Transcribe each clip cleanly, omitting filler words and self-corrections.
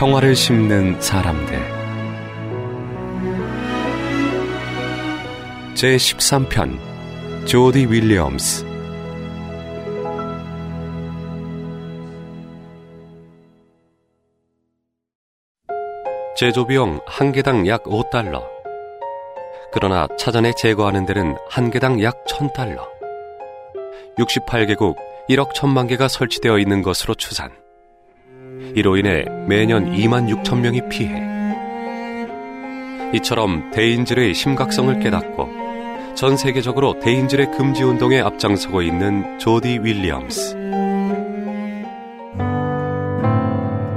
평화를 심는 사람들 제13편 조디 윌리엄스. 제조 비용 1개당 약 5달러. 그러나 차전에 제거하는 데는 1개당 약 1000달러. 68개국 1억 1000만 개가 설치되어 있는 것으로 추산. 이로 인해 매년 26,000명이 피해. 이처럼 대인질의 심각성을 깨닫고 전 세계적으로 대인질의 금지 운동에 앞장서고 있는 조디 윌리엄스.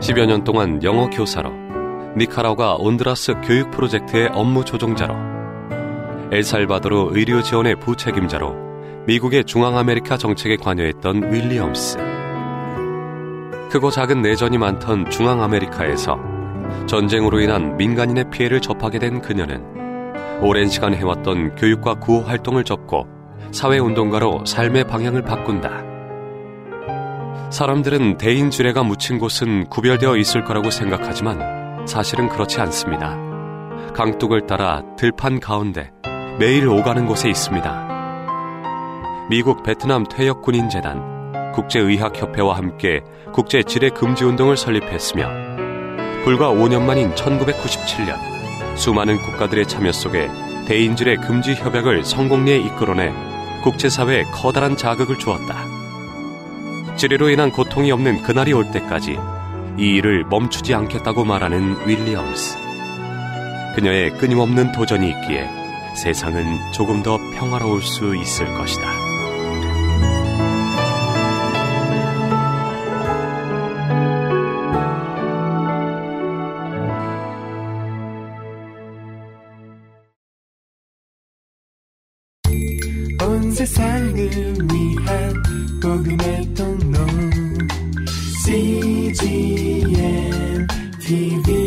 10여 년 동안 영어 교사로, 니카라과 온드라스 교육 프로젝트의 업무 조종자로, 엘살바도르 의료 지원의 부책임자로 미국의 중앙아메리카 정책에 관여했던 윌리엄스. 크고 작은 내전이 많던 중앙아메리카에서 전쟁으로 인한 민간인의 피해를 접하게 된 그녀는 오랜 시간 해왔던 교육과 구호 활동을 접고 사회운동가로 삶의 방향을 바꾼다. 사람들은 대인지뢰가 묻힌 곳은 구별되어 있을 거라고 생각하지만 사실은 그렇지 않습니다. 강둑을 따라 들판 가운데 매일 오가는 곳에 있습니다. 미국 베트남 퇴역군인재단, 국제의학협회와 함께 국제지뢰금지운동을 설립했으며 불과 5년 만인 1997년 수많은 국가들의 참여 속에 대인지뢰금지협약을 성공리에 이끌어내 국제사회에 커다란 자극을 주었다. 지뢰로 인한 고통이 없는 그날이 올 때까지 이 일을 멈추지 않겠다고 말하는 윌리엄스. 그녀의 끊임없는 도전이 있기에 세상은 조금 더 평화로울 수 있을 것이다. 온 세상을 위한 복음의 통로 CGNTV